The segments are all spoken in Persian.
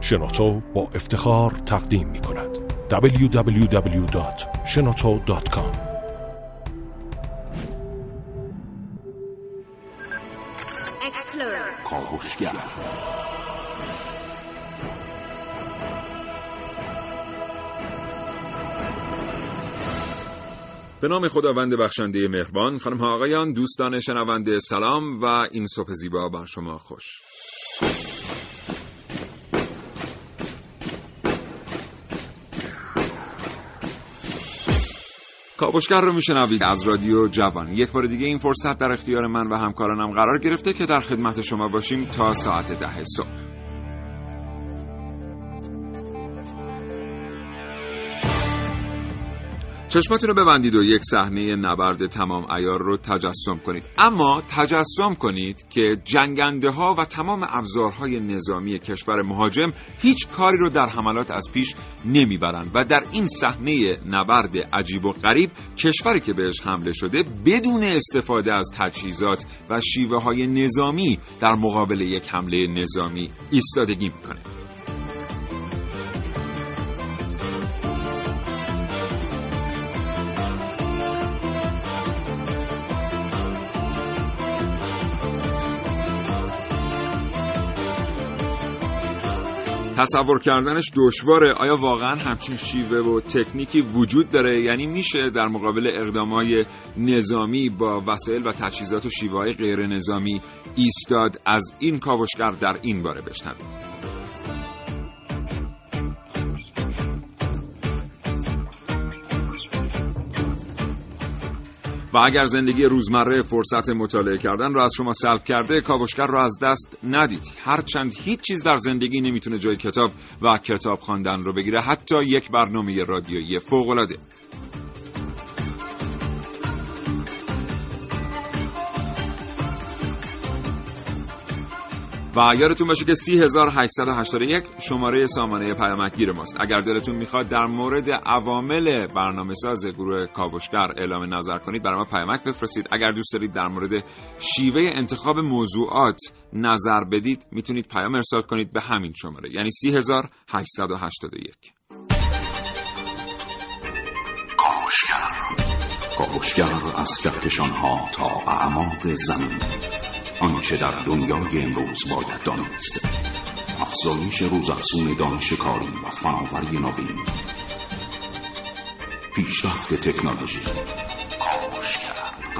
شنوتو با افتخار تقدیم می کند www.shenoto.com. کاوشگر به نام خداوند بخشنده مهربان. خانم ها آقایان، دوستان شنونده سلام و این صبح زیبا بر شما خوش. کاوشگر رو میشنوید از رادیو جوان. یک بار دیگه این فرصت در اختیار من و همکارانم قرار گرفته که در خدمت شما باشیم تا ساعت 10 صبح. چشماتون رو ببندید و یک صحنه نبرد تمام عیار رو تجسم کنید. اما تجسم کنید که جنگنده ها و تمام ابزارهای نظامی کشور مهاجم هیچ کاری رو در حملات از پیش نمیبرن و در این صحنه نبرد عجیب و غریب کشوری که بهش حمله شده بدون استفاده از تجهیزات و شیوه های نظامی در مقابل یک حمله نظامی ایستادگی میکنه. تصور کردنش دشواره. آیا واقعا همچین شیوه و تکنیکی وجود داره؟ یعنی میشه در مقابل اقدامات نظامی با وسایل و تجهیزات و شیوه‌های غیر نظامی ایستاد؟ از این کاوشگر در این باره بشنوید. و اگر زندگی روزمره فرصت مطالعه کردن را از شما سلب کرده، کاوشگر را از دست ندید. هرچند هیچ چیز در زندگی نمیتونه جای کتاب و کتاب خواندن رو بگیره، حتی یک برنامه رادیویی فوق‌العاده. و یادتون باشه که 3881 شماره سامانه پیامکگیر ماست. اگر دلتون میخواد در مورد عوامل برنامه‌ساز گروه کاوشگر اعلام نظر کنید، برای ما پیامک بفرستید. اگر دوست دارید در مورد شیوه انتخاب موضوعات نظر بدید، میتونید پیام ارسال کنید به همین شماره، یعنی 3881. کاوشگر از کهکشان‌ها تا اعماق زمین، آنچه در دنیای امروز باید دانست. افزایش روزافزون دانش کاری و فناوری نوین، پیشرفت تکنولوژی. کاوشگر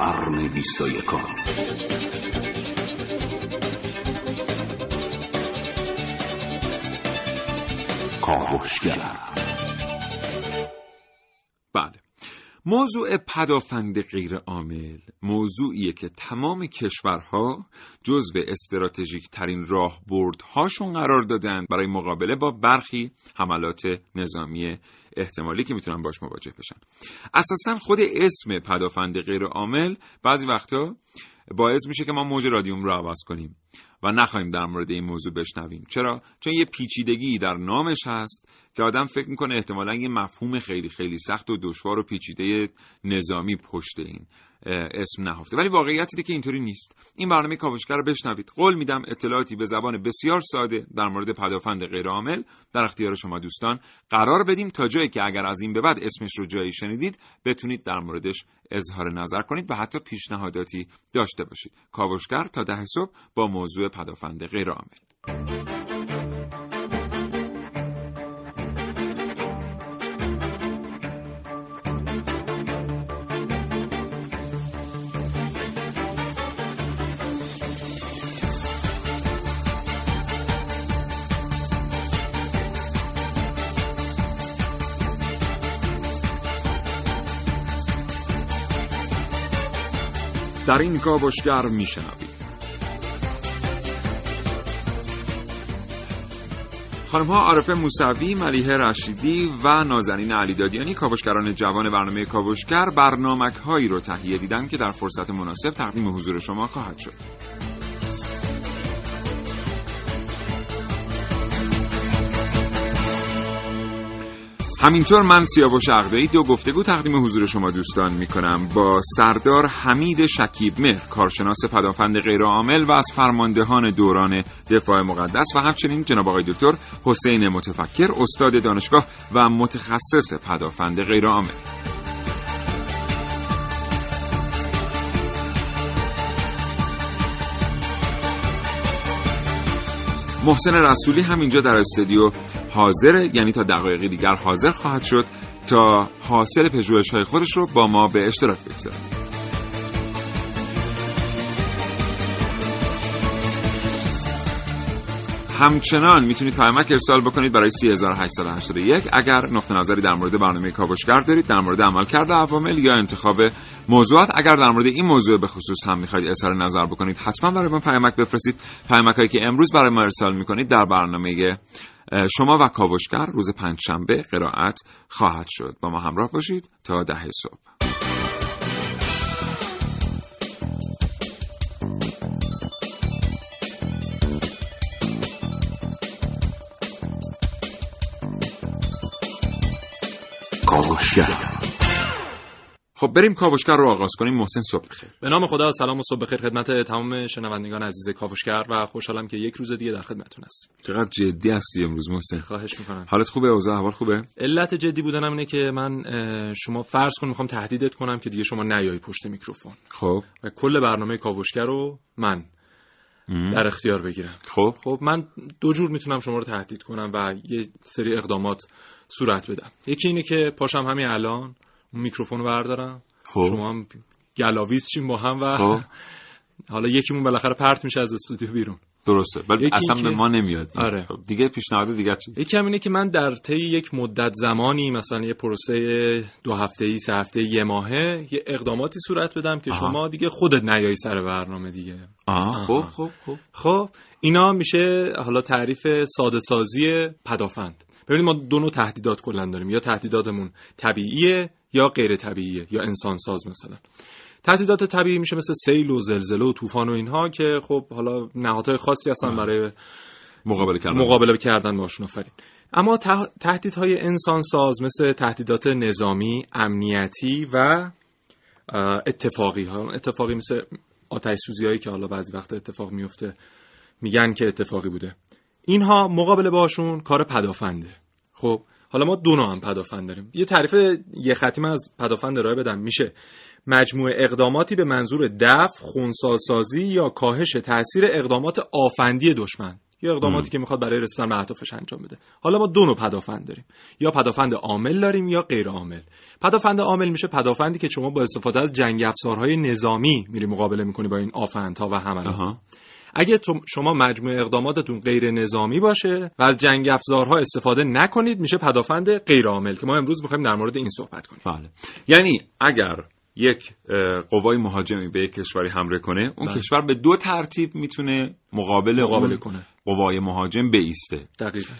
قرن 21. کاوشگر. بله، موضوع پدافند غیرعامل موضوعیه که تمام کشورها جزو استراتژیک ترین راهبردهاشون قرار دادن برای مقابله با برخی حملات نظامی احتمالی که میتونن باش مواجه بشن. اساساً خود اسم پدافند غیرعامل بعضی وقتا باعث میشه که ما موج رادیوم رو عوض کنیم و نخواهیم در مورد این موضوع بشنویم. چرا؟ چون یه پیچیدگی در نامش هست که آدم فکر میکنه احتمالاً یه مفهوم خیلی خیلی سخت و دشوار و پیچیده نظامی پشت این اسم نهفته، ولی واقعیتی که اینطوری نیست. این برنامه کاوشگر رو بشنوید. قول میدم اطلاعاتی به زبان بسیار ساده در مورد پدافند غیرعامل در اختیار شما دوستان قرار بدیم تا جایی که اگر از این به بعد اسمش رو جایی شنیدید بتونید در موردش اظهار نظر کنید و حتی پیشنهاداتی داشته باشید. کاوشگر تا 10 صبح با موضوع پدافند غیرعامل. در این کاوشگر میشنوید. خانم‌ها عارفه موسوی، ملیه رشیدی و نازنین علیدادیانی، کاوشگران جوان برنامه کاوشگر، برنامه‌هایی رو تهیه دیدن که در فرصت مناسب تقدیم حضور شما خواهد شد. همینطور من سیابوشقری دو گفتگو تقدیم حضور شما دوستان میکنم با سردار حمید شکیب مهر، کارشناس پدافند غیرعامل و از فرماندهان دوران دفاع مقدس، و همچنین جناب آقای دکتر حسین متفکر، استاد دانشگاه و متخصص پدافند غیرعامل. محسن رسولی هم اینجا در استودیو حاضره، یعنی تا دقایقی دیگر حاضر خواهد شد تا حاصل پژوهش‌های خودش رو با ما به اشتراک بگذاره. همچنان میتونید پیامک ارسال بکنید برای 30881 اگر نقطه نظری در مورد برنامه کاوشگر دارید، در مورد عملکرد عوامل یا انتخاب موضوعات. اگر در مورد این موضوع به خصوص هم میخواید اظهار نظر بکنید، حتما برای من پیامک بفرستید. پیامک‌هایی که امروز برای ما ارسال میکنید در برنامه شما و کاوشگر روز پنجشنبه قرائت خواهد شد. با ما همراه باشید تا 10 صبح. خب بریم کاوشگر رو آغاز کنیم. محسن صبح بخیر. به نام خدا. سلام و صبح بخیر خدمت تمام شنوندگان عزیز کاوشگر و خوشحالم که یک روز دیگه در خدمتتون هستم. چقدر جدی هستی امروز محسن. خواهش می‌کنم. حالت خوبه؟ اوضاع احوال خوبه؟ علت جدی بودنم اینه که من شما فرض کن می‌خوام تهدیدت کنم که دیگه شما نیایی پشت میکروفون. خب و کل برنامه کاوشگر رو من در اختیار بگیرم. خب من دو جور میتونم شما رو تهدید کنم و یه سری اقدامات صورت بدم. یکی اینه که پاشم همین الان میکروفون بردارم، شما هم گلاویز چیم با هم و حالا یکیمون بالاخره پرت میشه از استودیو بیرون. درسته، ولی اصلا به ما نمیاد. آره. دیگه پیشنهاد دیگه چی؟ یکی هم اینه که من در طی یک مدت زمانی، مثلا یه پروسه 2 هفته‌ای، 3 هفته‌ای، یه ماهه، یه اقداماتی صورت بدم که شما دیگه خودت نیایی سر برنامه دیگه. خب اینا میشه حالا تعریف ساده سازی پدافند. ببینید ما دو نوع تهدیدات کلا داریم، یا تهدیداتمون طبیعیه یا غیر طبیعیه یا انسان ساز. مثلا تهدیدات طبیعی میشه مثل سیل و زلزله و طوفان و اینها که خب حالا نهادهای خاصی هستن برای مقابله کردن باشون، آفرین. اما تهدیدهای انسان ساز مثل تهدیدات نظامی، امنیتی و اتفاقی مثل آتش سوزی هایی که حالا بعضی وقت اتفاق میفته، میگن که اتفاقی بوده. اینها مقابله باشون کار پدافنده. خب حالا ما دو نوع هم پدافند داریم. یه تعریف یه خطی من از پدافند ارائه بدم، میشه مجموعه اقداماتی به منظور دفع، خنثی‌سازی یا کاهش تأثیر اقدامات آفندی دشمن، یا اقداماتی که میخواد برای رسیدن به اهدافش انجام بده. حالا ما دو نوع پدافند داریم، یا پدافند عامل داریم یا غیر عامل. پدافند عامل میشه پدافندی که شما با استفاده از جنگ افزارهای نظامی میری مقابله میکنی با این آفندها و حملات. اگه شما مجموعه اقداماتتون غیر نظامی باشه و از جنگ افزارها استفاده نکنید، میشه پدافند غیر عامل که ما امروز می‌خوایم در مورد این صحبت کنیم. بله. یعنی اگر یک قوای مهاجمی به یک کشوری حمله کنه، اون کشور به دو ترتیب میتونه مقابله کنه. قوای مهاجم بایسته. دقیقاً.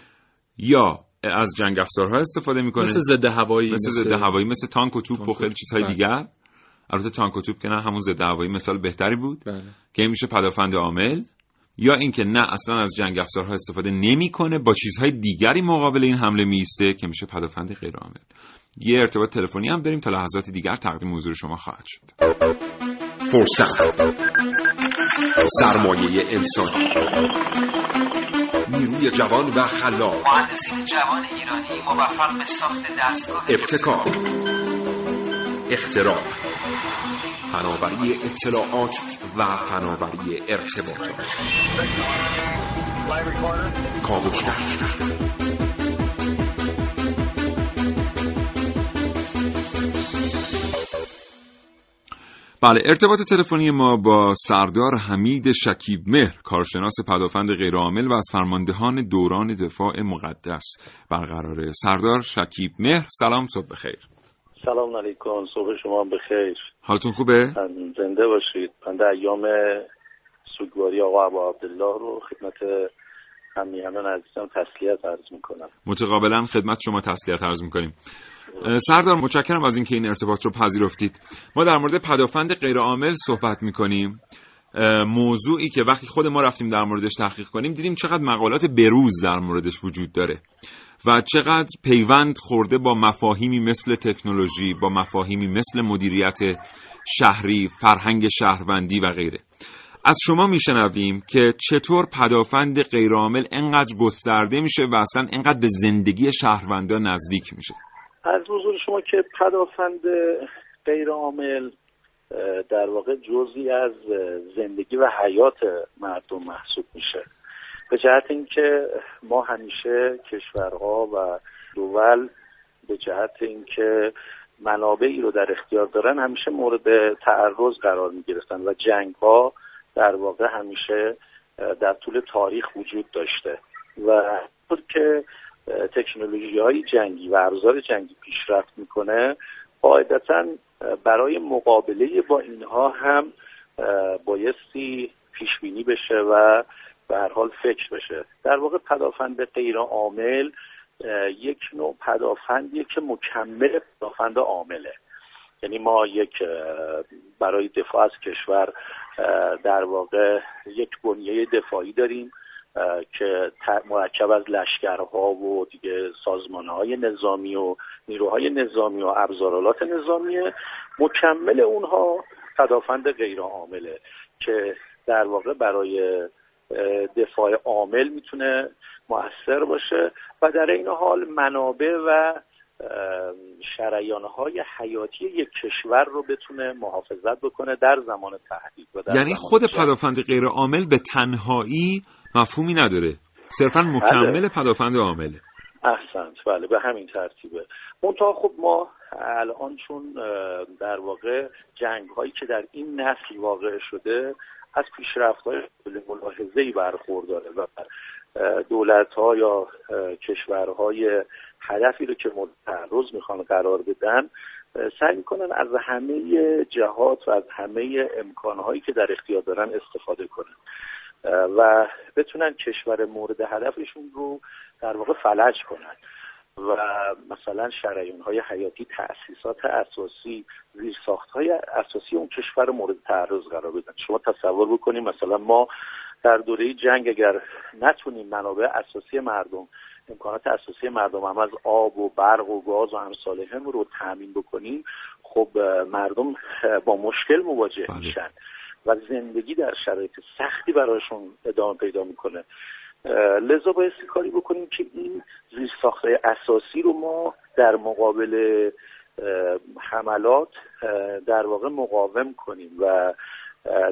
یا از جنگ افزارها استفاده میکنه، مثل ضد هوایی، مثل تانک و توپ و خیلی چیزهای دیگر. البته تانک و توپ که نه، همون ضد هوایی مثال بهتری بود. بله. که میشه پدافند عامل. یا اینکه نه، اصلا از جنگ افزارها استفاده نمیکنه، با چیزهای دیگری مقابل این حمله میسته که میشه پدافند غیر عامل. یه ارتباط تلفنی هم داریم، تا لحظات دیگر تقدیم حضور شما خواهد شد. فرصت، سرمایه انسانی، نیروی جوان و خلاق، مهندسین جوان ایرانی موفق به ساخت دستگاه، ابتکار، اختراع، فناوری اطلاعات و فناوری ارتباطات. کاوشگر. بله، ارتباط تلفنی ما با سردار حمید شکیب مهر، کارشناس پدافند غیرعامل و از فرماندهان دوران دفاع مقدس برقراره. سردار شکیب مهر، سلام، صبح بخیر. سلام علیکم، صبح شما بخیر. حالتون خوبه؟ زنده باشید. بنده ایام سوگواری آقا ابوعبدالله رو خدمت همیهنان عزیزم تسلیت عرض میکنم. متقابلا خدمت شما تسلیت عرض میکنیم. سردار متشکرم از اینکه این ارتباط رو پذیرفتید. ما در مورد پدافند غیرعامل صحبت میکنیم، موضوعی که وقتی خود ما رفتیم در موردش تحقیق کنیم دیدیم چقدر مقالات بروز در موردش وجود داره و چقدر پیوند خورده با مفاهیمی مثل تکنولوژی، با مفاهیمی مثل مدیریت شهری، فرهنگ شهروندی و غیره. از شما میشنویم که چطور پدافند غیرعامل انقدر گسترده میشه و اصلا انقدر به زندگی شهروندان نزدیک میشه. از حضور شما که پدافند غیرعامل در واقع جزئی از زندگی و حیات مردم محسوب میشه، به جهت اینکه ما همیشه کشورها و دول به جهت اینکه منابعی رو در اختیار دارن همیشه مورد تعرض قرار میگرفتن و جنگ‌ها در واقع همیشه در طول تاریخ وجود داشته و طور که تکنولوژی‌های جنگی و ابزار جنگی پیشرفت میکنه قاعدتاً برای مقابله با اینها هم بایستی پیشبینی بشه و به هر حال فکر بشه. در واقع پدافند غیرعامل یک نوع پدافندیه که مکمل پدافند عامله، یعنی ما یک برای دفاع از کشور در واقع یک بنیه دفاعی داریم که مرکب از لشکرها و دیگه سازمانهای نظامی و نیروهای نظامی و ابزارالات نظامیه، مکمل اونها پدافند غیرعامله که در واقع برای دفاع عامل میتونه مؤثر باشه و در این حال منابع و شریانهای حیاتی یک کشور رو بتونه محافظت بکنه در زمان تهدید. یعنی خود پدافند غیرعامل به تنهایی مفهومی نداره، صرفا مکمل پدافند عامله. احسنت، بله، به همین ترتیبه. منتها خب ما الان چون در واقع جنگ هایی که در این نسل واقع شده از پیشرفت‌های ملاحظه‌ای برخورداره و دولت‌ها یا کشورهای هدفی رو که مورد تعرض میخوان قرار بدن سعی میکنن از همه جهات و از همه امکانهایی که در اختیار دارن استفاده کنن و بتونن کشور مورد هدفشون رو در واقع فلج کنن و مثلا شریان‌های حیاتی، تأسیسات اساسی، زیرساخت‌های اساسی اون کشور مورد تعرض قرار بدن. شما تصور بکنید مثلا ما در دوره جنگ اگر نتونیم منابع اساسی مردم، امکانات اساسی مردم هم از آب و برق و گاز و همسالهم رو تأمین بکنیم، خب مردم با مشکل مواجه میشن و زندگی در شرایط سختی برایشون ادامه پیدا میکنه. لذا بایستی کاری بکنیم که این زیرساخت‌های اساسی رو ما در مقابل حملات در واقع مقاوم کنیم و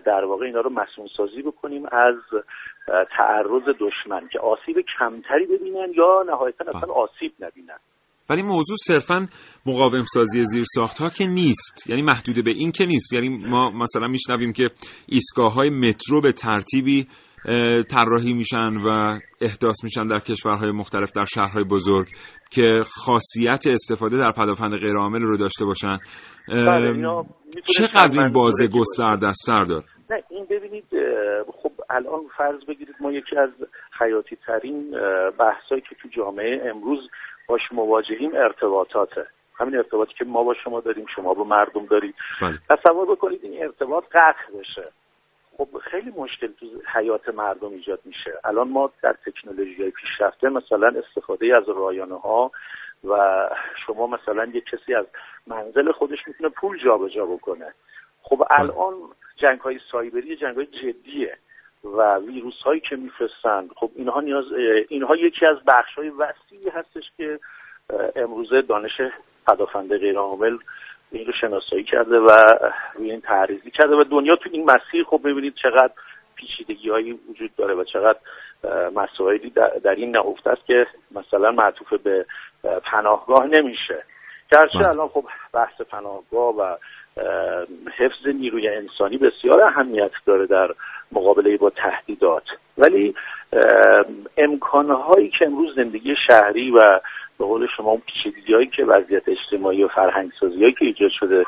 در واقع اینا رو مسئول سازی بکنیم از تعرض دشمن که آسیب کمتری ببینن یا نهایتاً اصلا آسیب نبینن. ولی موضوع صرفاً مقاوم سازی زیرساخت‌ها که نیست، یعنی محدود به این که نیست. یعنی ما مثلا میشنویم که ایستگاه‌های مترو به ترتیبی طراحی میشن و احداث میشن در کشورهای مختلف، در شهرهای بزرگ که خاصیت استفاده در پدافند غیرعامل رو داشته باشن. چقدر این بازه گسترده است سردار؟ نه این ببینید، خب الان فرض بگیرید ما یکی از حیاتی ترین بحثایی که تو جامعه امروز باش مواجهیم ارتباطاته. همین ارتباطی که ما با شما داریم، شما با مردم دارید. تصور بکنید این ارتباط قطع بشه، خب خیلی مشکل تو حیات مردم ایجاد میشه. الان ما در تکنولوژی‌های پیشرفته مثلا استفاده از رایانه‌ها و شما مثلا یک کسی از منزل خودش میتونه پول جابجا بکنه. خب الان جنگ‌های سایبری جنگ‌های جدیه و ویروس‌هایی که میفرستن، خب اینها یکی از بخش‌های وسیعی هستش که امروزه دانش پدافند غیرعامل این رو شناسایی کرده و روی این تعریضی کرده و دنیا تو این مسیر خب می‌بینید چقدر پیچیدگی‌هایی وجود داره و چقدر مسائلی در این نهفته است که مثلا معطوف به پناهگاه نمیشه. گرچه الان خب بحث پناهگاه و حفظ نیروی انسانی بسیار اهمیت داره در مقابله با تهدیدات، ولی امکانهایی که امروز زندگی شهری و به قول شما اون پیچیدگی‌هایی که وضعیت اجتماعی و فرهنگ‌سازی‌هایی که ایجاد شده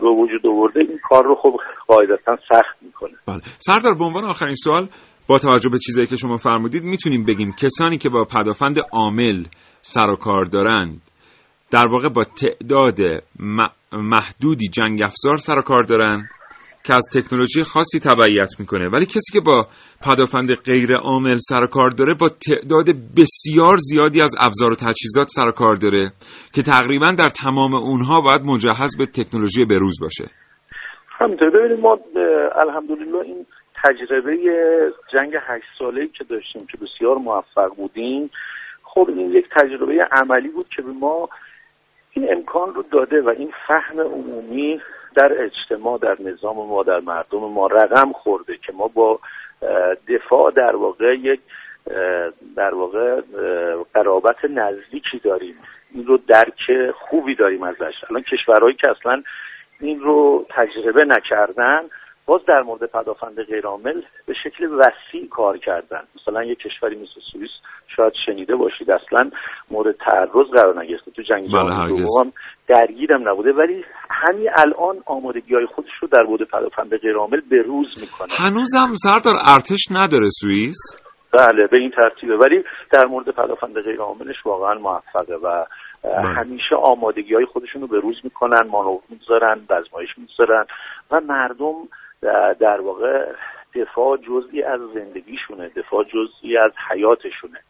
به وجود آورده این کار رو خب قاعدتاً سخت می‌کنه. بله سردار، به عنوان آخرین سوال، با توجه به چیزایی که شما فرمودید میتونیم بگیم کسانی که با پدافند عامل سر و کار دارند در واقع با تعداد محدودی جنگ افزار سر و کار دارن که از تکنولوژی خاصی تبعیت میکنه، ولی کسی که با پدافند غیر عامل سر کار داره با تعداد بسیار زیادی از ابزار و تجهیزات سر کار داره که تقریبا در تمام اونها باید مجهز به تکنولوژی بروز باشه. همینطور. ببینید ما الحمدلله این تجربه جنگ 8 ساله‌ای که داشتیم که بسیار موفق بودیم، خب این یک تجربه عملی بود که به ما این امکان رو داده و این فهم عمومی در اجتماع، در نظام ما، در مردم ما رقم خورده که ما با دفاع در واقع یک در واقع قرابت نزدیکی داریم، این رو درک خوبی داریم ازش. الان کشورهایی که اصلا این رو تجربه نکردن باز در مورد پدافند غیرعامل به شکل وسیع کار کردن. مثلا یک کشوری مثل سوئیس شاید شنیده باشید اصلا مورد تعرض قرار نگرفته، تو جنگ جهانی دوم درگیرم نبوده، ولی همین الان آمادگی‌های خودش رو در مورد پدافند غیرعامل به روز میکنه. هنوزم سردار ارتش نداره سوئیس؟ بله به این ترتیبه، ولی در مورد پدافند غیرعاملش واقعا موفقه و همیشه آمادگی‌های خودشون رو به روز میکنن، مانور می‌ذارن، آزمایش می‌ذارن و مردم در واقع دفاع جزئی از زندگیشونه، دفاع جزئی از حیاتشونه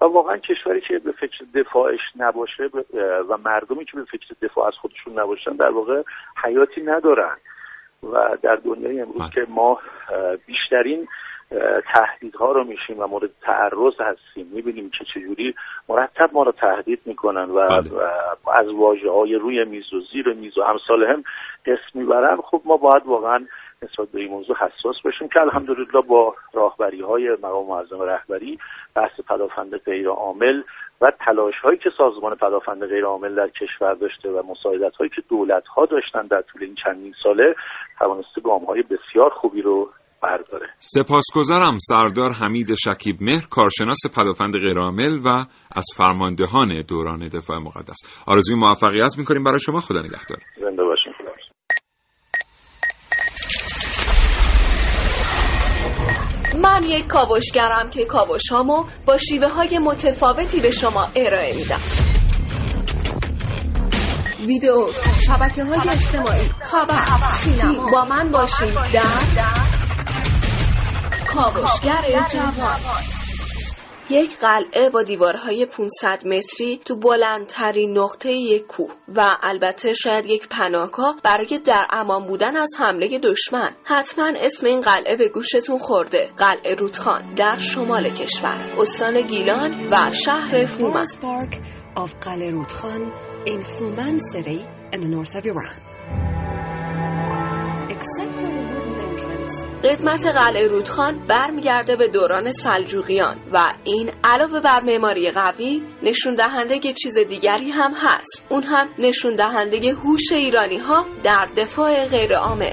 و واقعا کشوری که به فکر دفاعش نباشه و مردمی که به فکر دفاع از خودشون نباشن در واقع حیاتی ندارن. و در دنیای امروز که ما بیشترین تهدیدها رو میشیم و مورد تعرض هستیم، میبینیم که چجوری مرتب ما رو تهدید میکنن و از واژه‌های روی میز و زیر میز و امثال هم اسم میبرن. خب ما باید واقعا نسبت به این موضوع حساس باشیم که الحمدلله با راهبری‌های مقام معظم رهبری بحث پدافند غیرعامل و تلاش‌هایی که سازمان پدافند غیرعامل در کشور داشته و مساعدت‌هایی که دولت‌ها داشتن در طول این چندین ساله توانسته گام‌های بسیار خوبی رو برداره. سپاسگزارم سردار حمید شکیب مهر، کارشناس پدافند غیرعامل و از فرماندهان دوران دفاع مقدس. آرزوی موفقیت می‌کنیم برای شما. خدا نگهدار. زنده باشین. من یک کاوشگرم که کاوش‌هامو با شیوه‌های متفاوتی به شما ارائه میدم. ویدئو، شبکه‌های اجتماعی، خبر، سینما. با من باشید در کاوشگر جوان. یک قلعه با دیوارهای 500 متری تو بلندترین نقطه یک کوه و البته شاید یک پناهگاه برای در امان بودن از حمله دشمن. حتما اسم این قلعه به گوشتون خورده. قلعه رودخان در شمال کشور، استان گیلان و شهر فومن. قلعه رودخان in Fuman City in the north of Iran. Except for the wooden entrance. قدمت قلعه رودخان برمیگرده به دوران سلجوقیان و این علاوه بر معماری قوی نشون دهنده یه چیز دیگری هم هست. اون هم نشون دهنده هوش ایرانی‌ها در دفاع غیرعامل.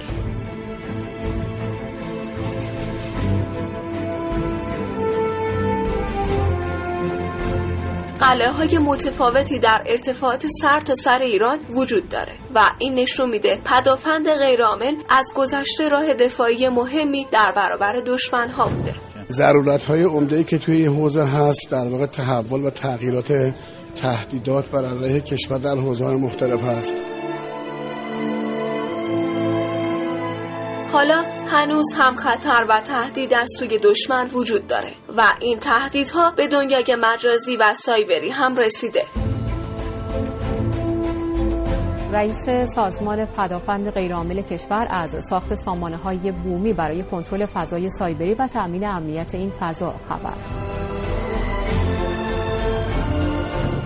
قلعه‌های متفاوتی در ارتفاعات سر تا سر ایران وجود داره و این نشون میده پدافند غیرعامل از گذشته راه دفاعی مهمی در برابر دشمن‌ها بوده. ضرورت‌های عمده‌ای که توی این حوزه هست در واقع تحول و تغییرات تهدیدات بر علیه کشور در حوزه‌های مختلف هست. حالا هنوز هم خطر و تهدید از سوی دشمن وجود داره و این تهدیدها به دنیای مجازی و سایبری هم رسیده. رئیس سازمان پدافند غیرعامل کشور از ساخت سامانه‌های بومی برای کنترل فضای سایبری و تأمین امنیت این فضا خبر.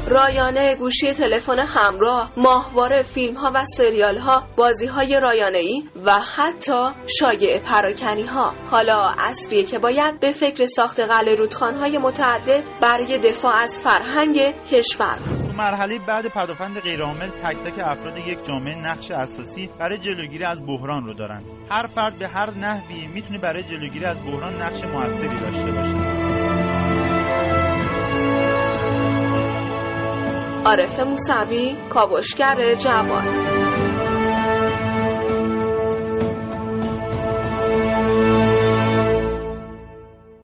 رایانه گوشی تلفن همراه، ماهواره فیلم‌ها و سریال‌ها، بازی‌های رایانه‌ای و حتی شایعه پراکنی‌ها. حالا عصریه که باید به فکر ساخت قلعه رودخان‌های متعدد برای دفاع از فرهنگ کشور. مرحله بعد پدافند غیرعامل تک تک افراد یک جامعه نقش اساسی برای جلوگیری از بحران رو دارند. هر فرد به هر نحوی میتونه برای جلوگیری از بحران نقش موثری داشته باشه. عارفه موسوی، کاوشگر جوان.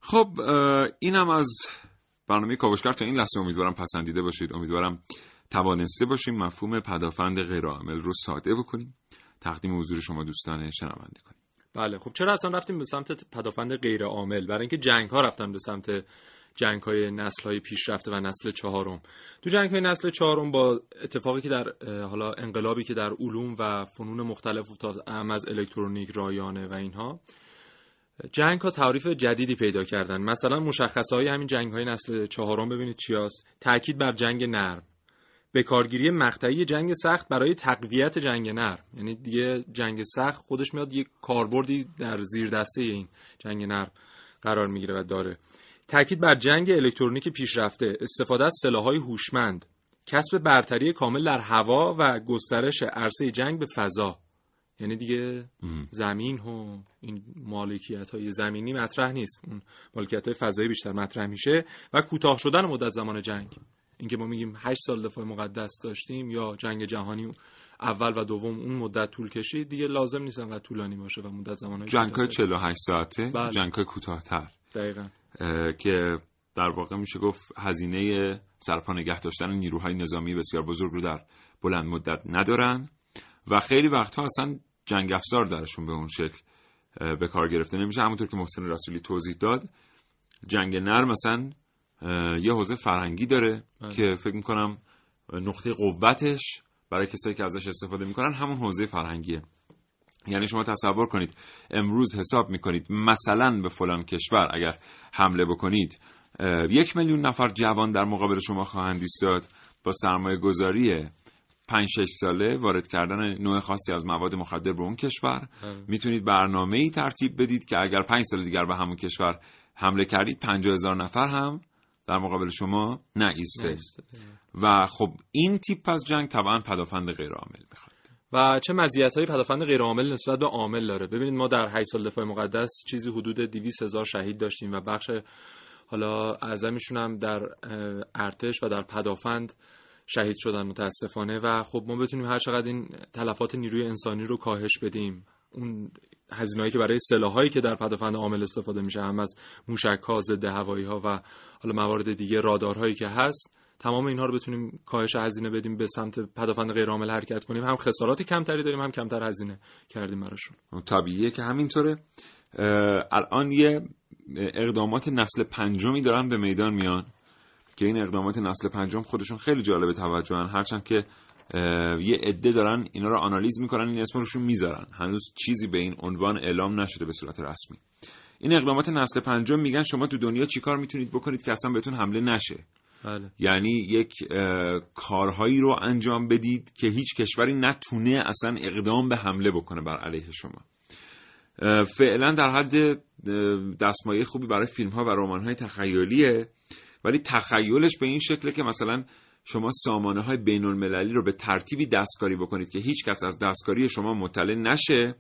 خب اینم از برنامه کاوشگر تا این لحظه. امیدوارم پسندیده باشید، امیدوارم توانسته باشیم مفهوم پدافند غیرعامل رو ساده بکنیم، تقدیم حضور شما دوستان شنونده کنیم. بله خب چرا اصلا رفتیم به سمت پدافند غیرعامل؟ برای اینکه جنگ‌ها رفتن به سمت جنگ‌های نسل‌های پیشرفته و نسل چهارم. تو جنگ‌های نسل چهارم با اتفاقی که در حالا انقلابی که در علوم و فنون مختلف افتاد، اهم از الکترونیک، رایانه و اینها، جنگ‌ها تعریف جدیدی پیدا کردن. مثلا مشخصه‌های همین جنگ‌های نسل چهارم ببینید چیاست؟ تأکید بر جنگ نرم، به کارگیری مقطعی جنگ سخت برای تقویت جنگ نرم. یعنی دیگه جنگ سخت خودش میاد یه کاربردی در زیر دسته این جنگ نرم قرار میگیره و داره. تأکید بر جنگ الکترونیک پیشرفته، استفاده از سلاح‌های هوشمند، کسب برتری کامل در هوا و گسترش عرصه جنگ به فضا. یعنی دیگه زمین و این مالکیت‌های زمینی مطرح نیست، اون مالکیت‌های فضایی بیشتر مطرح میشه و کوتاه شدن مدت زمان جنگ. اینکه ما میگیم 8 سال دفاع مقدس داشتیم یا جنگ جهانی اول و دوم اون مدت طول کشید، دیگه لازم نیست انقدر طولانی باشه و مدت زمانش جنگ‌های 48 ساعته، بله. جنگ‌های کوتاه‌تر. دقیقاً که در واقع میشه گفت هزینه سرپا نگه داشتن نیروهای نظامی بسیار بزرگ رو در بلند مدت ندارن و خیلی وقت‌ها اصلا جنگ افزار درشون به اون شکل به کار گرفته نمیشه. همونطور که محسن رسولی توضیح داد، جنگ نرم مثلا یه حوزه فرهنگی داره که فکر میکنم نقطه قوتش برای کسایی که ازش استفاده میکنن همون حوزه فرهنگیه. یعنی شما تصور کنید امروز حساب میکنید مثلا به فلان کشور اگر حمله بکنید 1,000,000 نفر جوان در مقابل شما خواهند ایستاد، با سرمایه گذاری 5-6 ساله وارد کردن نوع خاصی از مواد مخدر به اون کشور میتونید برنامه‌ای ترتیب بدید که اگر 5 سال دیگر به همون کشور حمله کردید 50,000 نفر هم در مقابل شما نایسته. و خب این تیپ از جنگ طبعا پدافند غیرعامل میخواد. و چه مزیت‌های پدافند غیرعامل نسبت به عامل داره؟ ببینید ما در 8 سال دفاع مقدس چیزی حدود 200,000 شهید داشتیم و بخش حالا اعظمشون هم در ارتش و در پدافند شهید شدن متاسفانه. و خب ما بتونیم هر چقدر این تلفات نیروی انسانی رو کاهش بدیم، اون هزینه‌ای که برای سلاحایی که در پدافند عامل استفاده میشه، هم از موشک‌ها، ضد هوایی‌ها و حالا موارد دیگه، رادارهایی که هست، تمام اینها رو بتونیم کاهش هزینه بدیم، به سمت پدافند غیرعامل حرکت کنیم، هم خسارات کمتری داریم، هم کمتر هزینه کردیم براشون. طبیعیه که همینطوره. الان یه اقدامات نسل پنجمی دارن به میدان میان که این اقدامات نسل پنجم خودشون خیلی جالب توجهن، هرچند که یه عده دارن اینا رو آنالیز میکنن، این اسم روشون میذارن، هنوز چیزی به این عنوان اعلام نشده به صورت رسمی. این اقدامات نسل پنجم میگن شما تو دنیا چیکار میتونید بکنید که اصلا بهتون حمله نشه. بله. یعنی یک کارهایی رو انجام بدید که هیچ کشوری نتونه اصلا اقدام به حمله بکنه بر علیه شما. فعلا در حد دستمایه خوبی برای فیلم‌ها و رمان‌های تخیلیه، ولی تخیلش به این شکله که مثلا شما سامانه‌های بین‌المللی رو به ترتیبی دستکاری بکنید که هیچ کس از دستکاری شما مطلع نشه،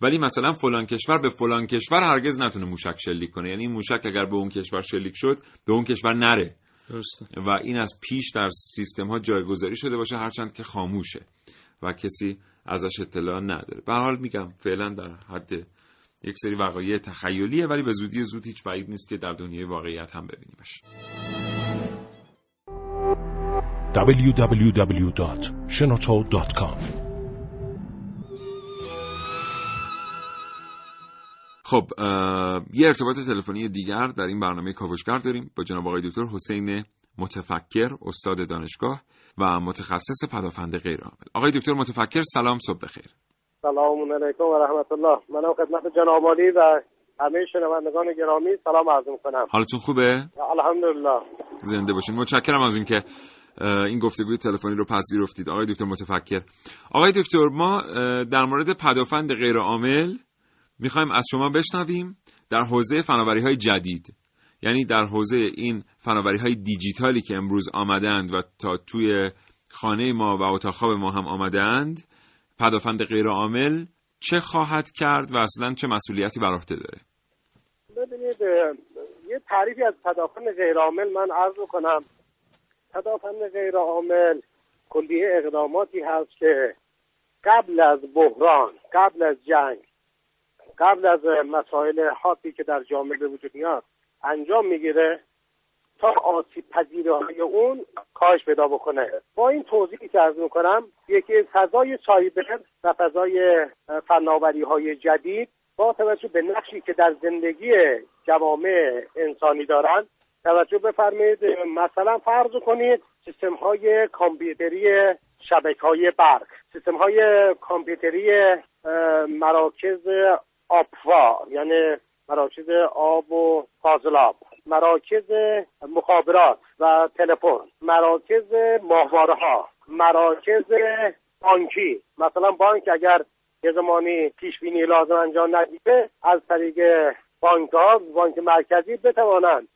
ولی مثلا فلان کشور به فلان کشور هرگز نتونه موشک شلیک کنه. یعنی این موشک اگر به اون کشور شلیک شد به اون کشور نره. درسته. و این از پیش در سیستم‌ها جایگزاری شده باشه، هرچند که خاموشه و کسی ازش اطلاع نداره. به هر حال میگم فعلا در حد یک سری وقایع تخیلیه، ولی به زودی زود هیچ بعید نیست که در دنیای واقعیت هم ببینیمش. www.shenoto.com. خب یه ارتباط تلفنی دیگر در این برنامه کاوشگر داریم با جناب آقای دکتر حسین متفکر، استاد دانشگاه و متخصص پدافند غیرعامل. آقای دکتر متفکر سلام، صبح بخیر. سلام علیکم و رحمت الله. منم خدمت جناب عالی و همه شنوندگان گرامی سلام عرض می‌کنم. حالتون خوبه؟ الحمدلله. زنده باشین. متشکرم از اینکه این گفتگوی تلفنی رو پذیرفتید آقای دکتر متفکر. آقای دکتر ما در مورد پدافند غیرعامل میخوایم از شما بشنویم در حوزه فناوری‌های جدید، یعنی در حوزه این فناوری‌های دیجیتالی که امروز آمدند و تا توی خانه ما و اتاق خواب ما هم آمدند، پدافند غیرعامل چه خواهد کرد و اصلا چه مسئولیتی بر عهده داره؟ ببینید یه تعریفی از پدافند غیرعامل من عرض کنم. پدافند غیرعامل کلیه اقداماتی هست که قبل از بحران، قبل از جنگ، قبل از مسائل حاتی که در جامعه به وجود میاد انجام میگیره تا آسیب پذیری‌های اون کاهش پیدا بکنه. با این توضیحی که عرض میکنم، یکی فضای سایبر و فضای فناوری‌های جدید با توجه به نقشی که در زندگی جوامع انسانی دارند توجه بفرمایید. مثلا فرض کنید سیستم‌های کامپیوتری شبکه‌های برق، سیستم‌های کامپیوتری مراکز آبوا یعنی مراکز آب و فاضلاب، مراکز مخابرات و تلفن، مراکز ماهواره‌ها، مراکز بانکی. مثلا بانک اگر یه زمانی پیش‌بینی لازم انجام ندیده از طریق بانک‌ها، بانک مرکزی بتوانند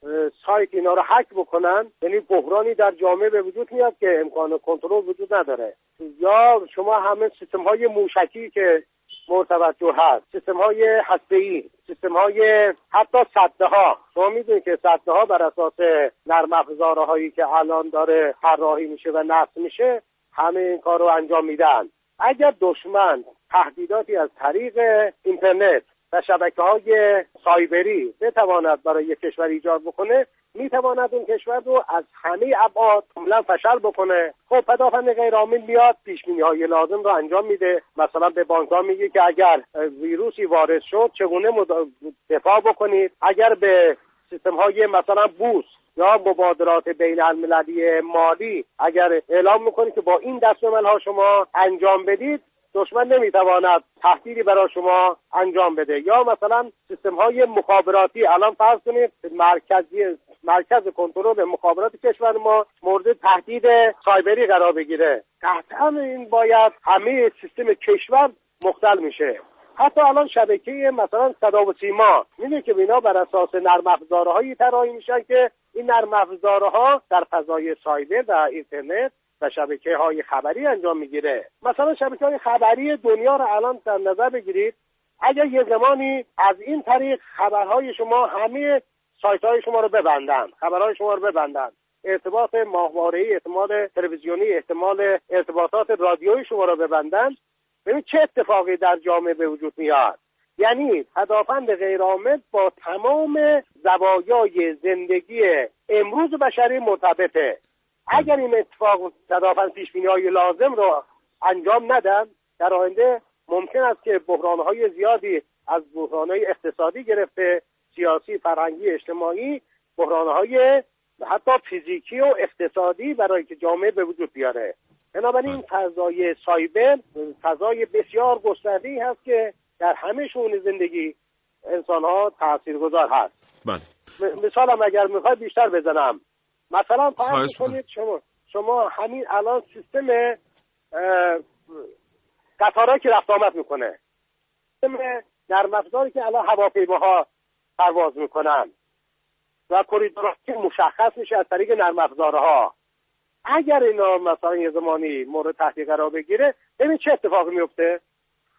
سایت اینا رو هک بکنن، یعنی بحرانی در جامعه به وجود میاد که امکان کنترل وجود نداره. یا شما همه سیستم‌های موشکی که مرتبط جور هست، سیستم‌های هسته‌ای، سیستم‌های حتی سده‌ها. شما می‌دونید که سده‌ها بر اساس نرم‌افزارهایی که الان داره طراحی میشه و نصب میشه، همه این کار رو انجام میدن. اگر دشمن تهدیداتی از طریق اینترنت و شبکه‌های سایبری بتواند برای یک کشور ایجاد بکنه، میتواند اون کشور رو از همه ابعاد کاملا فشل بکنه. خب پدافند غیرعامل میاد پیش‌بینی‌های لازم رو انجام میده، مثلا به بانک‌ها میگه که اگر ویروسی وارد شد چگونه دفاع بکنید، اگر به سیستم‌های مثلا بورس یا مبادرات بین المللی مالی اگر اعلام میکنید که با این دستورالعمل‌ها شما انجام بدید، دشمن نمیتواند تهدیدی برای شما انجام بده. یا مثلا سیستم‌های مخابراتی، الان فرض کنید مرکز کنترل مخابرات کشور ما مورد تهدید سایبری قرار بگیره، قطعاً این باید همه سیستم کشور مختل میشه. حتی الان شبکه مثلا صدا و سیما، می‌بینید که اینا بر اساس نرم‌افزارهایی طراحی میشن که این نرم‌افزارها در فضای سایبر و اینترنت و شبکه‌های خبری انجام میگیره. مثلا شبکه‌های خبری دنیا رو الان در نظر بگیرید، اگر یه زمانی از این طریق خبرهای شما همه سایت‌های شما رو ببندن، خبرهای شما رو ببندن، ارتباط ماهواره‌ای، احتمال تلویزیونی، احتمال ارتباطات رادیویی شما رو ببندن، ببین چه اتفاقی در جامعه به وجود میاد. یعنی پدافند غیرعامل با تمام زوایای زندگی امروز بشری مرتبطه. اگر این اتفاق تدافعاً پیش‌بینی‌های لازم را انجام ندن، در آینده ممکن است که بحران‌های زیادی از بحران‌های اقتصادی گرفته سیاسی، فرهنگی، اجتماعی، بحران‌های حتی فیزیکی و اقتصادی برای که جامعه به وجود بیاره. بنابراین این فضای سایبر فضای بسیار گسترده‌ای هست که در همه شئون زندگی انسان‌ها تاثیرگذار هست. مثالم اگر می‌خوای بیشتر بزنم، مثلا فرض کنید شما همین الان سیستم قطارها که رفت آمد میکنه، سیستم نرم‌افزاری که الان هواپیماها پرواز میکنن و کوریدورهایی که مشخص میشه از طریق نرم‌افزارها، اگر اینا مثلا یه زمانی مورد تهدید قرار بگیره، ببین چه اتفاقی میفته.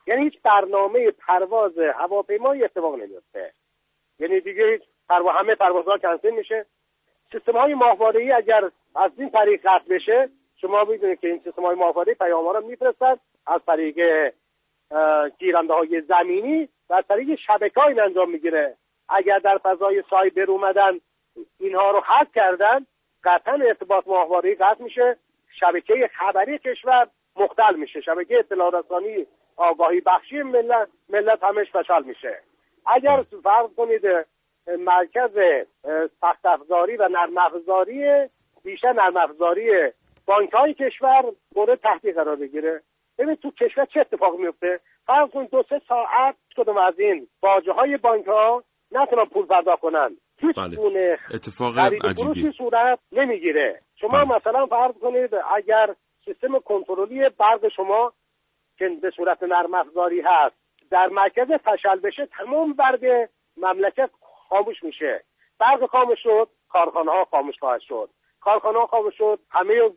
یعنی هیچ برنامه پرواز هواپیمایی اتفاق نمیفته، یعنی دیگه همه پروازها کنسل میشه. سیستم‌های ماهواره‌ای اگر از این طریق قطع بشه، شما می‌دونید که این سیستم‌های ماهواره‌ای پیام‌ها را می‌فرستند از طریق گیرنده‌های زمینی و از طریق شبکه‌ای انجام می‌گیره. اگر در فضای سایبر اومدن اینها رو هک کردن، قطعاً ارتباط ماهواره‌ای قطع میشه، شبکه خبری کشور مختل میشه، شبکه اطلاع رسانی آگاهی بخشی ملت همش فشل میشه. اگر فرض کنید مرکز سخت افزاری و بیشتر نرم افزاری بانک‌های کشور مورد تهدید قرار بگیره، ببین تو کشور چه اتفاقی میفته. فرض کن 2-3 ساعت کدوم از این واژه‌های بانک‌ها نتونن پول پرداخت کنن، هیچ گونه اتفاق عجیبی صورت نمیگیره. شما مثلا فرض کنید اگر سیستم کنترلی برق شما که به صورت نرم افزاری هست در مرکز فشل بشه، تمام برق مملکت خاموش میشه. برق خاموش شد، کارخانه‌ها خاموش خواهد شد، کارخانه‌ها خاموش شد، همه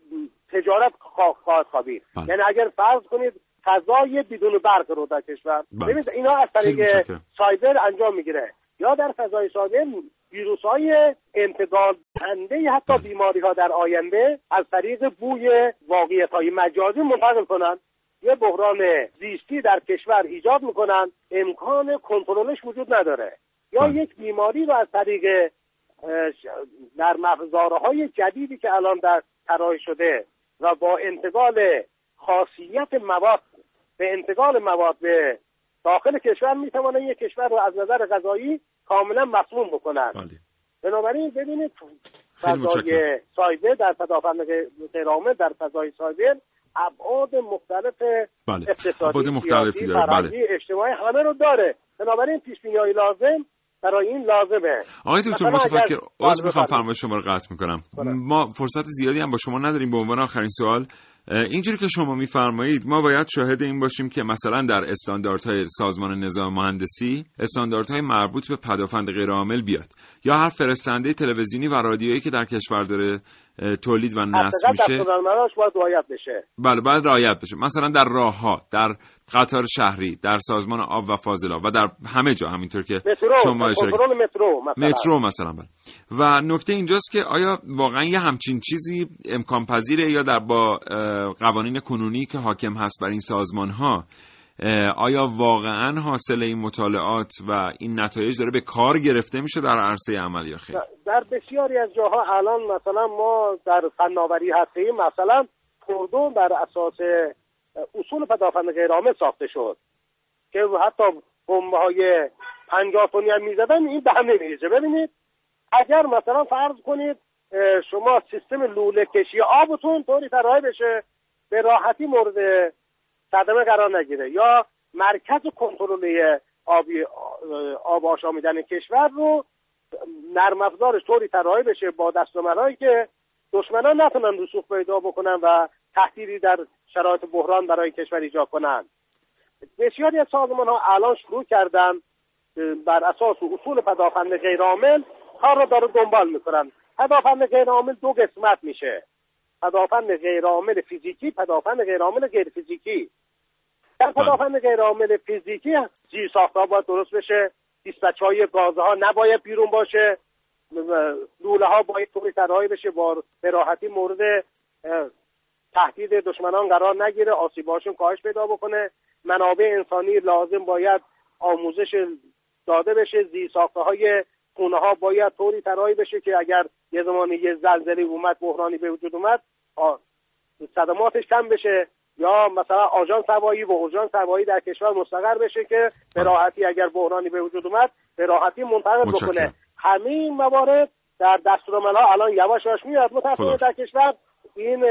تجارت خواهد خوابید. یعنی اگر فرض کنید فضای بدون برق رو در کشور، ببینید اینا از طریق سایبر انجام میگیره، یا در فضای سایبر ویروس‌های انتقال دهنده حتی بیماری‌ها در آینده از طریق بوی واقعیت‌های مجازی منتقل کنن، یه بحران زیستی در کشور ایجاد میکنن، امکان کنترلش وجود نداره. یا یک بیماری رو از طریق نرم‌افزارهای جدیدی که الان در طراحی شده و با انتقال خاصیت مواد به داخل کشور میتوانند یک کشور رو از نظر قضایی کاملا مفهوم بکنند. بنابراین ببینید فضای سایبر در پدافند غیرعامل در فضای سایبر ابعاد مختلف اقتصادی، سیاسی، فرهنگی، اجتماعی همه رو داره. بنابراین پیش‌بینی‌های لازم برای این لازمه. آقای دکتر متفکر، عذر میخوام فرمایش شما رو قطع میکنم. ما فرصت زیادی هم با شما نداریم. به عنوان آخرین سوال، اینجوری که شما میفرمایید ما باید شاهد این باشیم که مثلا در استانداردهای سازمان نظام مهندسی استانداردهای مربوط به پدافند غیرعامل بیاد، یا هر فرستنده تلویزیونی و رادیویی که در کشور داره تولید و نصب میشه باید رعایت بشه. بله، باید رعایت بشه. مثلا در راهها، در قطار شهری، در سازمان آب و فاضلاب و در همه جا، همینطور که شما اشاره کردید مترو مثلا. بله. و نکته اینجاست که آیا واقعا یه همچین چیزی امکان پذیره، یا در با قوانین کنونی که حاکم هست بر این سازمان ها آیا واقعا حاصل این مطالعات و این نتایج داره به کار گرفته میشه در عرصه عمل یا خیر؟ در بسیاری از جاها الان مثلا ما در فناوری هسته‌ای مثلا پردون بر اساس اصول پدافند غیرعامل ساخته شد که حتی بمب‌های 50 تنی هم می‌زدن این به هم نمی‌ریزه. ببینید اگر مثلا فرض کنید شما سیستم لوله کشی آبتون طوری طراحی بشه به راحتی مورد صدمه قرار نگیره، یا مرکز کنترل آب آشامیدن کشور رو نرم افزارش طوری طراحی بشه با دستمرایی که دشمنان نتونن رسوخ پیدا بکنن و تهدیدی در شرایط بحران برای کشور ایجاد کنن. بسیاری از سازمان‌ها الان شروع کردن بر اساس اصول پدافند غیرعامل کار را داره دنبال میکنن. پدافند غیرعامل دو قسمت میشه: پدافند غیرعامل فیزیکی، پدافند غیرعامل غیر فیزیکی. در پدافند غیرعامل فیزیکی زیرساخت‌ها باید درست بشه، دیسپچ‌های گازها نباید بیرون باشه، لوله‌ها باید طوری طراحی بشه به راحتی مورد تهدید دشمنان قرار نگیره، آسیب‌هاشون کاهش پیدا بکنه، منابع انسانی لازم باید آموزش داده بشه، زیرساخت‌های خونه‌ها باید طوری طراحی بشه که اگر یه زمانی یه زلزله اومد، بحرانی به وجود اومد، صدماتش کم بشه، یا مثلا آژانس هوایی و اورژانس هوایی در کشور مستقر بشه که به راحتی اگر بحرانی به وجود اومد به راحتی منتقل بکنه. همین موارد در دستورالعمل‌ها الان یواش یواش میاد. متأسفانه در کشور این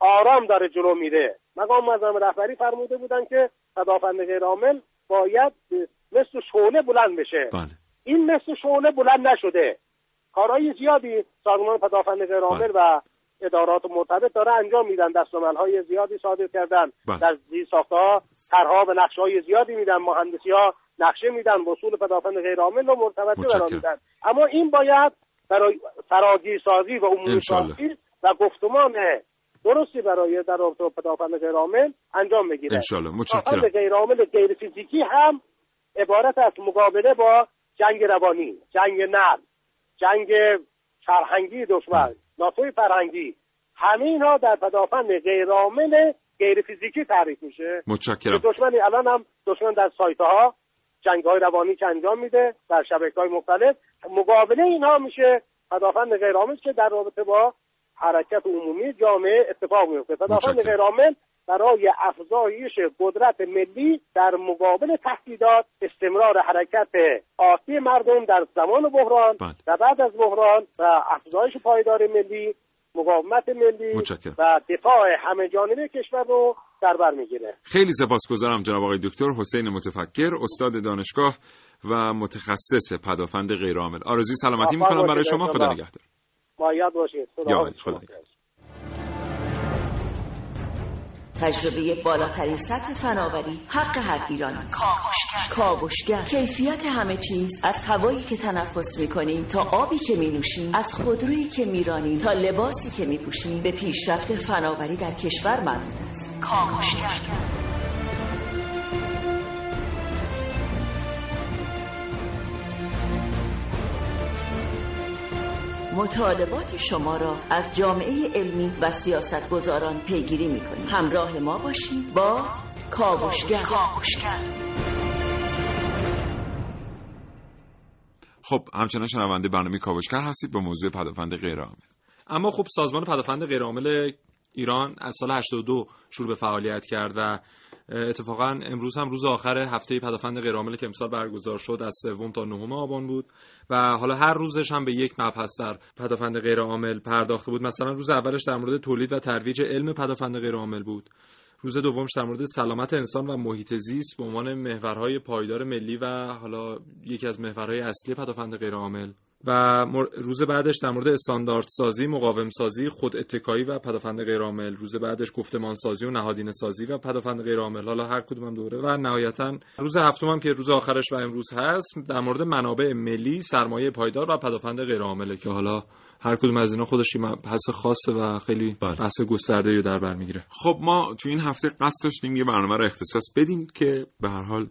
آرام داره جلو میره. مقام معظم رهبری فرموده بودن که پدافند غیرعامل باید مثل شعله بلند بشه. بله. این مثل شعله بلند نشده. کارهای زیادی سازمان پدافند غیرعامل و ادارات مرتبط داره انجام میدن، دستورالعمل‌های زیادی صادر کردن، در زیرساخت‌ها طرح‌ها و نقشه‌های زیادی میدن، مهندسی‌ها نقشه میدن، اصول پدافند غیرعامل رو مرتبط قرار میدن. اما این باید برای فراگیرسازی و عمومی‌سازی و گفتمان درستی برای در رابطه پدافند غیرعامل انجام بگیره. انشالله. متشکرم. پدافند غیرعامل غیر فیزیکی هم عبارت از مقابله با جنگ روانی، جنگ نفس، جنگ فرهنگی دشمن، ناتوی فرهنگی، همه اینها در پدافند غیرعامل غیر فیزیکی تعریف میشه. متشکرم. دشمنی الان هم دشمن در سایت‌ها جنگ‌های روانی که انجام میده در شبکه‌های مختلف، مقابله اینها میشه پدافند غیرعامل که در رابطه با حرکت عمومی جامعه اتفاق میفته. پدافند غیرعامل برای افزایش قدرت ملی در مقابل تهدیدات، استمرار حرکت عاطفی مردم در زمان بحران و بعد از بحران و افزایش پایدار ملی، مقاومت ملی و دفاع همه‌جانبه کشور رو در بر میگیره. خیلی سپاسگزارم جناب آقای دکتر حسین متفکر، استاد دانشگاه و متخصص پدافند غیرعامل. آرزوی سلامتی میکنم برای شما. خدا نگهدار. باید باشید. خدا. تجربه بالاترین سطح فناوری حق هر ایرانی. کاوشگر. کیفیت همه چیز، از هوایی که تنفس می‌کنیم تا آبی که می‌نوشیم، از خودرویی که می‌رانیم تا لباسی که می‌پوشیم، به پیشرفت فناوری در کشور مربوط است. کاوشگر. مطالبات شما را از جامعه علمی و سیاستگزاران پیگیری می‌کنیم. همراه ما باشید با کاوشگر. خب همچنان شنونده برنامه کاوشگر هستید با موضوع پدافند غیرعامل. اما خب سازمان پدافند غیرعامل ایران از سال 82 شروع به فعالیت کرد و اتفاقا امروز هم روز آخر هفته پدافند غیرعامل که امسال برگزار شد از 3 تا 9 آبان بود و حالا هر روزش هم به یک مبحث در پدافند غیرعامل پرداخته بود. مثلا روز اولش در مورد تولید و ترویج علم پدافند غیرعامل بود. روز دومش در مورد سلامت انسان و محیط زیست به عنوان محورهای پایدار ملی و حالا یکی از محورهای اصلی پدافند غیرعامل و روز بعدش در مورد استانداردسازی، مقاومسازی، خوداتکایی و پدافند غیرعامل. روز بعدش گفتمانسازی و نهادینه‌سازی و پدافند غیرعامل، حالا هر کدوم هم دوره. و نهایتا روز هفتم هم که روز آخرش و امروز هست در مورد منابع ملی، سرمایه پایدار و پدافند غیرعامل که حالا هر کدوم از اینا خودش بحث خاصه و خیلی بحث گسترده‌ای رو در بر می‌گیره. خب ما تو این هفته قصد داشتیم یه برنامه رو اختصاص بدیم که به هر حال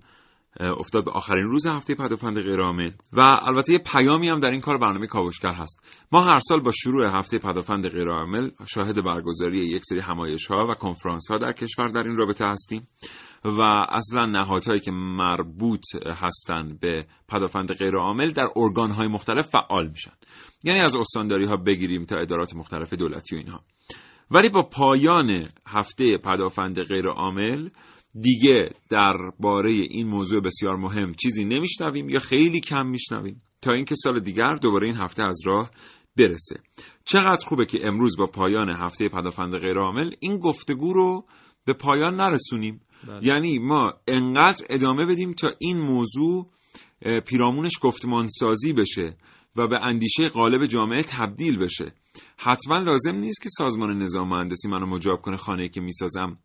افتاد به آخرین روز هفته پدافند غیرعامل و البته یه پیامی هم در این کار برنامه کاوشگر هست. ما هر سال با شروع هفته پدافند غیرعامل شاهد برگزاری یک سری همایش‌ها و کنفرانس‌ها در کشور در این رابطه هستیم و اصلا نهادهایی که مربوط هستن به پدافند غیرعامل در ارگان‌های مختلف فعال میشن، یعنی از استانداری‌ها بگیریم تا ادارات مختلف دولتی و اینها. ولی با پایان هفته پدافند غیرعامل دیگه درباره این موضوع بسیار مهم چیزی نمیشنویم یا خیلی کم میشنویم تا اینکه سال دیگر دوباره این هفته از راه برسه. چقدر خوبه که امروز با پایان هفته پدافند غیرعامل این گفتگو رو به پایان نرسونیم. بله. یعنی ما انقدر ادامه بدیم تا این موضوع پیرامونش گفتمانسازی بشه و به اندیشه غالب جامعه تبدیل بشه. حتما لازم نیست که سازمان نظام مهندسی منو مجاب کنه خانه‌ای که میسازم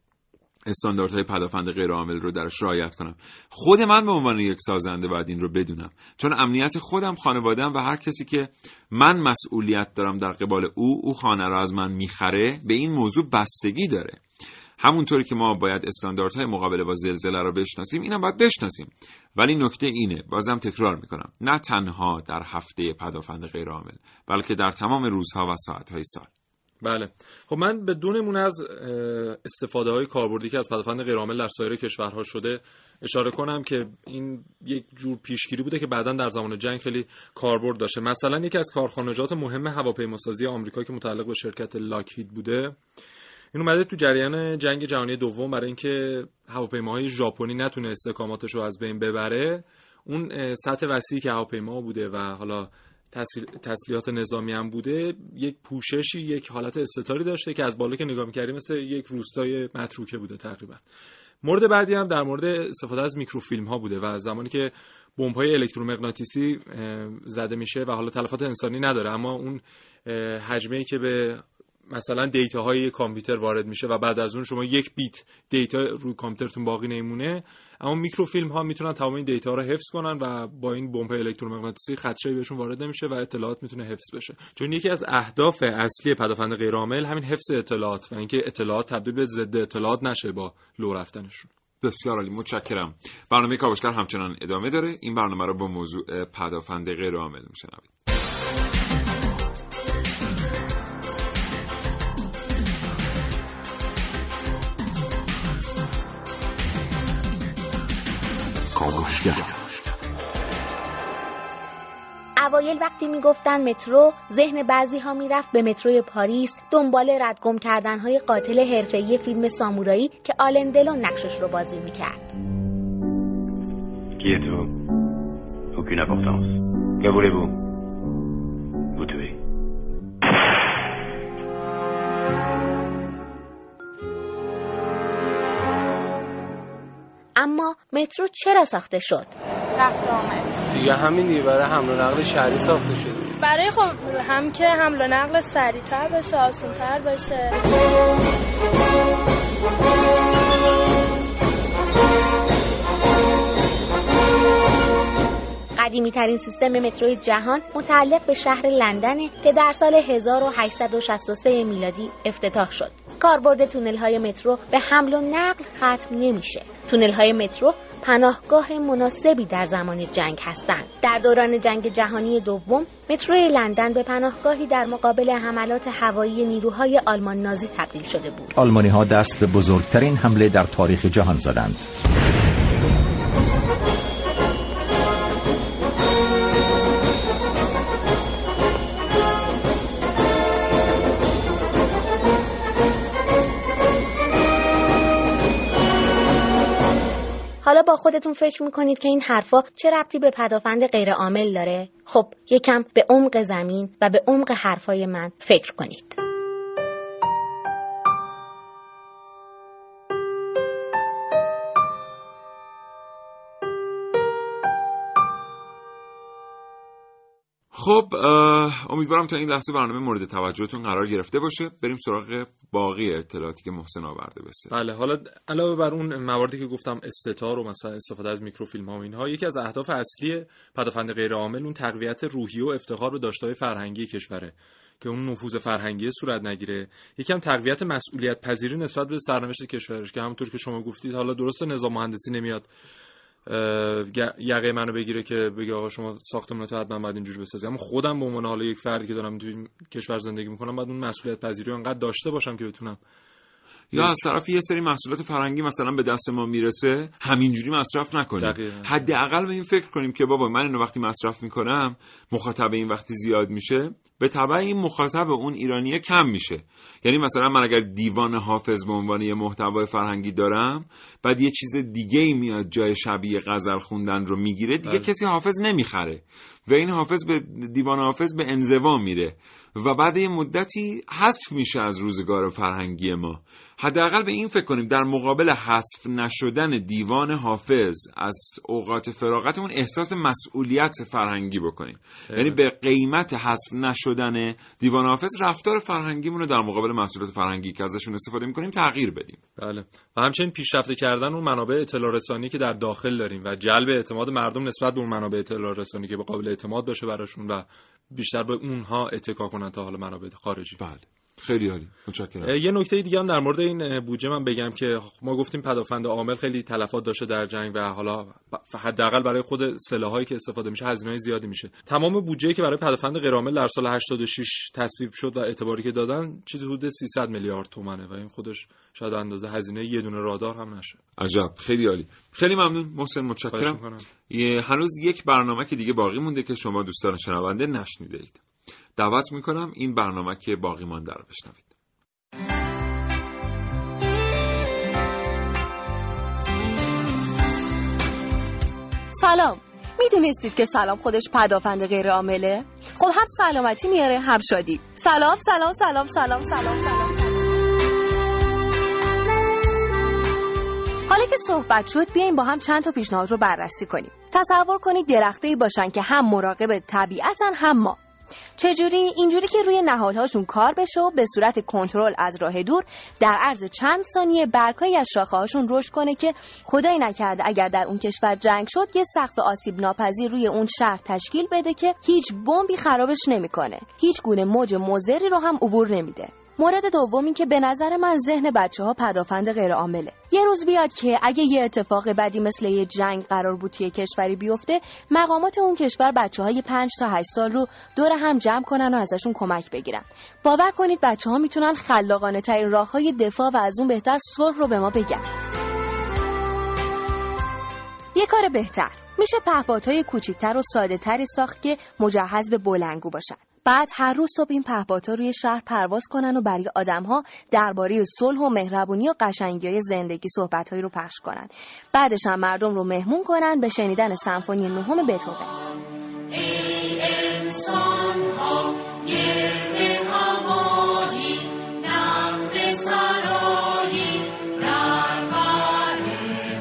استانداردهای پدافند غیرعامل رو درش رعایت کنم. خود من به عنوان یک سازنده باید این رو بدونم، چون امنیت خودم، خانواده‌ام و هر کسی که من مسئولیت دارم در قبال او خانه رو از من میخره به این موضوع بستگی داره. همونطوری که ما باید استانداردهای مقابله با زلزله رو بشناسیم، اینم باید بشناسیم. ولی نکته اینه، بازم تکرار میکنم، نه تنها در هفته پدافند غیرعامل بلکه در تمام روزها و ساعتهای سال. بله. خب من به دو نمونه از استفاده های کاربردی که از پدافند غیرعامل در سایر کشورها شده اشاره کنم که این یک جور پیشگیری بوده که بعداً در زمان جنگ خیلی کاربرد داشته. مثلا یکی از کارخانجات مهم هواپیماسازی آمریکا که متعلق به شرکت لاکهید بوده، این اومده تو جریان جنگ جهانی دوم برای اینکه هواپیماهای ژاپنی نتونه استحکاماتش رو از بین ببره، اون سطح وسیعی که هواپیما بوده و حالا تسلیحات نظامی هم بوده، یک پوششی، یک حالت استتاری داشته که از بالا که نگاه می‌کردیم مثل یک روستای متروکه بوده تقریبا. مورد بعدی هم در مورد استفاده از میکروفیلم‌ها بوده و زمانی که بمب‌های الکترومغناطیسی زده میشه و حالا تلفات انسانی نداره اما اون حجمه‌ای که به مثلا دیتاهای کامپیوتر وارد میشه و بعد از اون شما یک بیت دیتا روی کامپیوترتون باقی نمیمونه، اما میکروفیلم ها میتونن تمام این دیتا رو حفظ کنن و با این بمب الکترومغناطیسی خدشه‌ای بهشون وارد نمیشه و اطلاعات میتونه حفظ بشه. چون یکی از اهداف اصلی پدافند غیرعامل همین حفظ اطلاعات و اینکه اطلاعات تبدیل به ضد اطلاعات نشه با لو رفتنشون. بسیار عالی، متشکرم. برنامه کاوشگر همچنان ادامه داره. این برنامه رو با موضوع پدافند غیرعامل میشنوید. اوایل وقتی میگفتن مترو، ذهن بعضی ها میرفت به متروی پاریس، دنبال ردگم کردن های قاتل حرفه‌ای فیلم سامورایی که آلن دلون نقشش رو بازی میکرد. اما مترو چرا ساخته شد؟ رفت آمد دیگه، همینی برای حمل و نقل شهری ساخته شد، برای خب هم که حمل و نقل سریع‌تر بشه، آسان‌تر بشه. قدیمی‌ترین سیستم متروی جهان متعلق به شهر لندن که در سال 1863 میلادی افتتاح شد. کاربرد تونل‌های مترو به حمل و نقل ختم نمیشه. تونل‌های مترو پناهگاه مناسبی در زمان جنگ هستند. در دوران جنگ جهانی دوم، متروی لندن به پناهگاهی در مقابل حملات هوایی نیروهای آلمان نازی تبدیل شده بود. آلمانی‌ها دست به بزرگترین حمله در تاریخ جهان زدند. حالا با خودتون فکر میکنید که این حرفا چه ربطی به پدافند غیرعامل داره؟ خب یکم به عمق زمین و به عمق حرفای من فکر کنید. خب امیدوارم تا این لحظه برنامه مورد توجهتون قرار گرفته باشه. بریم سراغ باقی اطلاعاتی که محسن آورده بسه. بله، حالا علاوه بر اون مواردی که گفتم استتار و مثلا استفاده از میکروفیلم ها و اینها، یکی از اهداف اصلی پدافند غیرعامل اون تقویت روحی و افتخار به داشته‌های فرهنگی کشوره که اون نفوذ فرهنگی صورت نگیره، یکم تقویت مسئولیت پذیری نسبت به سرنوشت کشورش که همونطور که شما گفتید حالا درست نظام مهندسی نمیاد یقه منو بگیره که بگه آقا شما ساختمونتو حتما باید اینجوری بسازی، اما خودم به عنوان حالا یک فردی که دارم توی کشور زندگی میکنم باید اون مسئولیت پذیری انقدر داشته باشم که بتونم یا از طرف یه سری محصولات فرنگی مثلا به دست ما میرسه همینجوری مصرف نکنیم. حداقل به این فکر کنیم که بابا من اینو وقتی مصرف میکنم مخاطب این وقتی زیاد میشه، به تبع این مخاطب اون ایرانیه کم میشه. یعنی مثلا من اگر دیوان حافظ به عنوان یه محتوای فرهنگی دارم، بعد یه چیز دیگه‌ای میاد جای شبیه غزل خوندن رو میگیره، دیگه کسی حافظ نمیخره و این حافظ به دیوان حافظ به انزوا میره و بعد یه مدتی حذف میشه از روزگار فرهنگی ما. حداقل به این فکر کنیم در مقابل حذف نشدن دیوان حافظ از اوقات فراغتمون احساس مسئولیت فرهنگی بکنیم. یعنی به قیمت حذف نشدن دیوان حافظ رفتار فرهنگیمون رو در مقابل مسئولیت فرهنگی که ازشون استفاده میکنیم تغییر بدیم. بله. و همچنین پیشرفت کردن اون منابع اطلاع رسانی که در داخل داریم و جلب اعتماد مردم نسبت به اون منابع اطلاع رسانی که به قابل اعتماد باشه براشون و بیشتر به اونها اتکا کنن تا حالا منابع خارجی. بله. خیلی عالی. متشکرم. یه نکته دیگه هم در مورد این بودجه من بگم که ما گفتیم پدافند عامل خیلی تلفات داشته در جنگ و حالا حداقل برای خود سلاحایی که استفاده میشه هزینه‌ای زیادی میشه. تمام بودجه‌ای که برای پدافند غیرعامل در سال 86 تصویب شد و اعتباری که دادن چیزی حدود 300 میلیارد تومانه و این خودش شاید اندازه هزینه یه دونه رادار هم نشه. عجب. خیلی عالی. خیلی ممنون محسن، متشکرم. هنوز یک برنامه که دیگه باقی مونده که شما دوستان شنونده نشنیدید. دعوت میکنم این برنامه که باقی مانده رو بشنوید. سلام، میدونستید که سلام خودش پدافند غیرعامله؟ خب هم سلامتی میاره هم شادی. سلام سلام سلام سلام سلام سلام. حالا که صحبت شد بیاییم با هم چند تا پیشنهاد رو بررسی کنیم. تصور کنید درخته‌ای باشن که هم مراقب طبیعتن هم ما. چجوری؟ اینجوری که روی نهالهاشون کار بشه و به صورت کنترل از راه دور در عرض چند ثانیه برگ‌هایی از شاخه‌هاشون رشد کنه که خدای نکرده اگر در اون کشور جنگ شد یه سقف آسیب ناپذیر روی اون شهر تشکیل بده که هیچ بمبی خرابش نمی‌کنه، هیچ گونه موج مضری رو هم عبور نمیده. مورد دوم این که به نظر من ذهن بچه‌ها پدافند غیرعامله. یه روز بیاد که اگه یه اتفاق بدی مثل یه جنگ قرار بود توی کشوری بیفته، مقامات اون کشور بچه‌های 5 تا 8 سال رو دور هم جمع کنن و ازشون کمک بگیرن. باور کنید بچه‌ها میتونن خلاقانه‌ترین راه‌های دفاع و از اون بهتر صلح رو به ما بگن. یه کار بهتر. میشه پهپادهای کوچیک‌تر و ساده‌تری ساخت که مجهز به بلندگو باشن. بعد هر روز صبح این پهپادها روی شهر پرواز کنن و برای آدم‌ها درباره صلح و مهربونی و قشنگی‌های زندگی صحبت‌هایی رو پخش کنن. بعدش هم مردم رو مهمون کنن به شنیدن سمفونی 9 بتهوون. ای انسان‌ها گرد همایی نفت سرایی در بر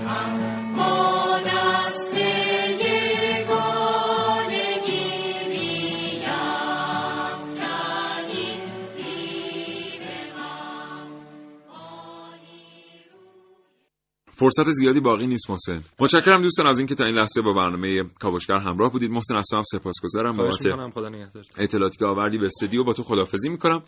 هم با دست یگانگی بیفکنیم بیم هم آنی رو. فرصت زیادی باقی نیست محسن. متشکرم دوستان از اینکه تا این لحظه با برنامه کاوشگر همراه بودید. محسن از تو هم سپاسگزارم بابت اطلاعاتی که آوردی به استودیو. با تو خداحافظی می‌کنم.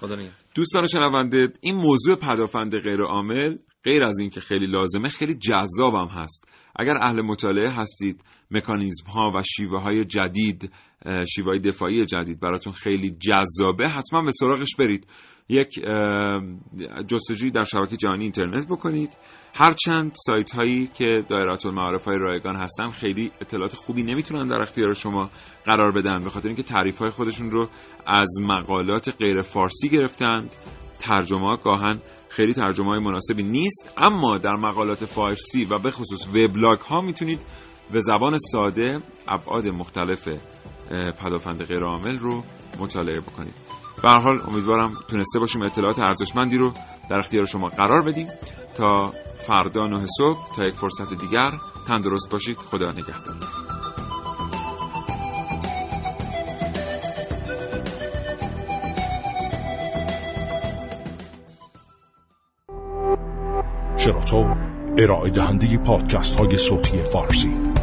دوستان شنونده، این موضوع پدافند غیرعامل غیر از این که خیلی لازمه خیلی جذابم هست. اگر اهل مطالعه هستید، مکانیزم‌ها و شیوه‌های جدید، شیوه‌های دفاعی جدید براتون خیلی جذابه، حتما به سراغش برید. یک جستجوی در شبکه جهانی اینترنت بکنید. هرچند سایت هایی که دایره المعارف های رایگان هستن خیلی اطلاعات خوبی نمیتونن در اختیار شما قرار بدن، به خاطر اینکه تعریف های خودشون رو از مقالات غیر فارسی گرفتند ترجمه‌ها گاهن خیلی ترجمه‌های مناسبی نیست، اما در مقالات فارسی و به خصوص وبلاگ‌ها میتونید به زبان ساده ابعاد مختلف پدافند غیرعامل رو مطالعه بکنید. به هر حال امیدوارم تونسته باشیم اطلاعات ارزشمندی رو در اختیار شما قرار بدیم. تا فردا 9 صبح تا یک فرصت دیگر، تندرست باشید، خدا نگهدار. شنوتو ارائه دهنده پادکست های صوتی فارسی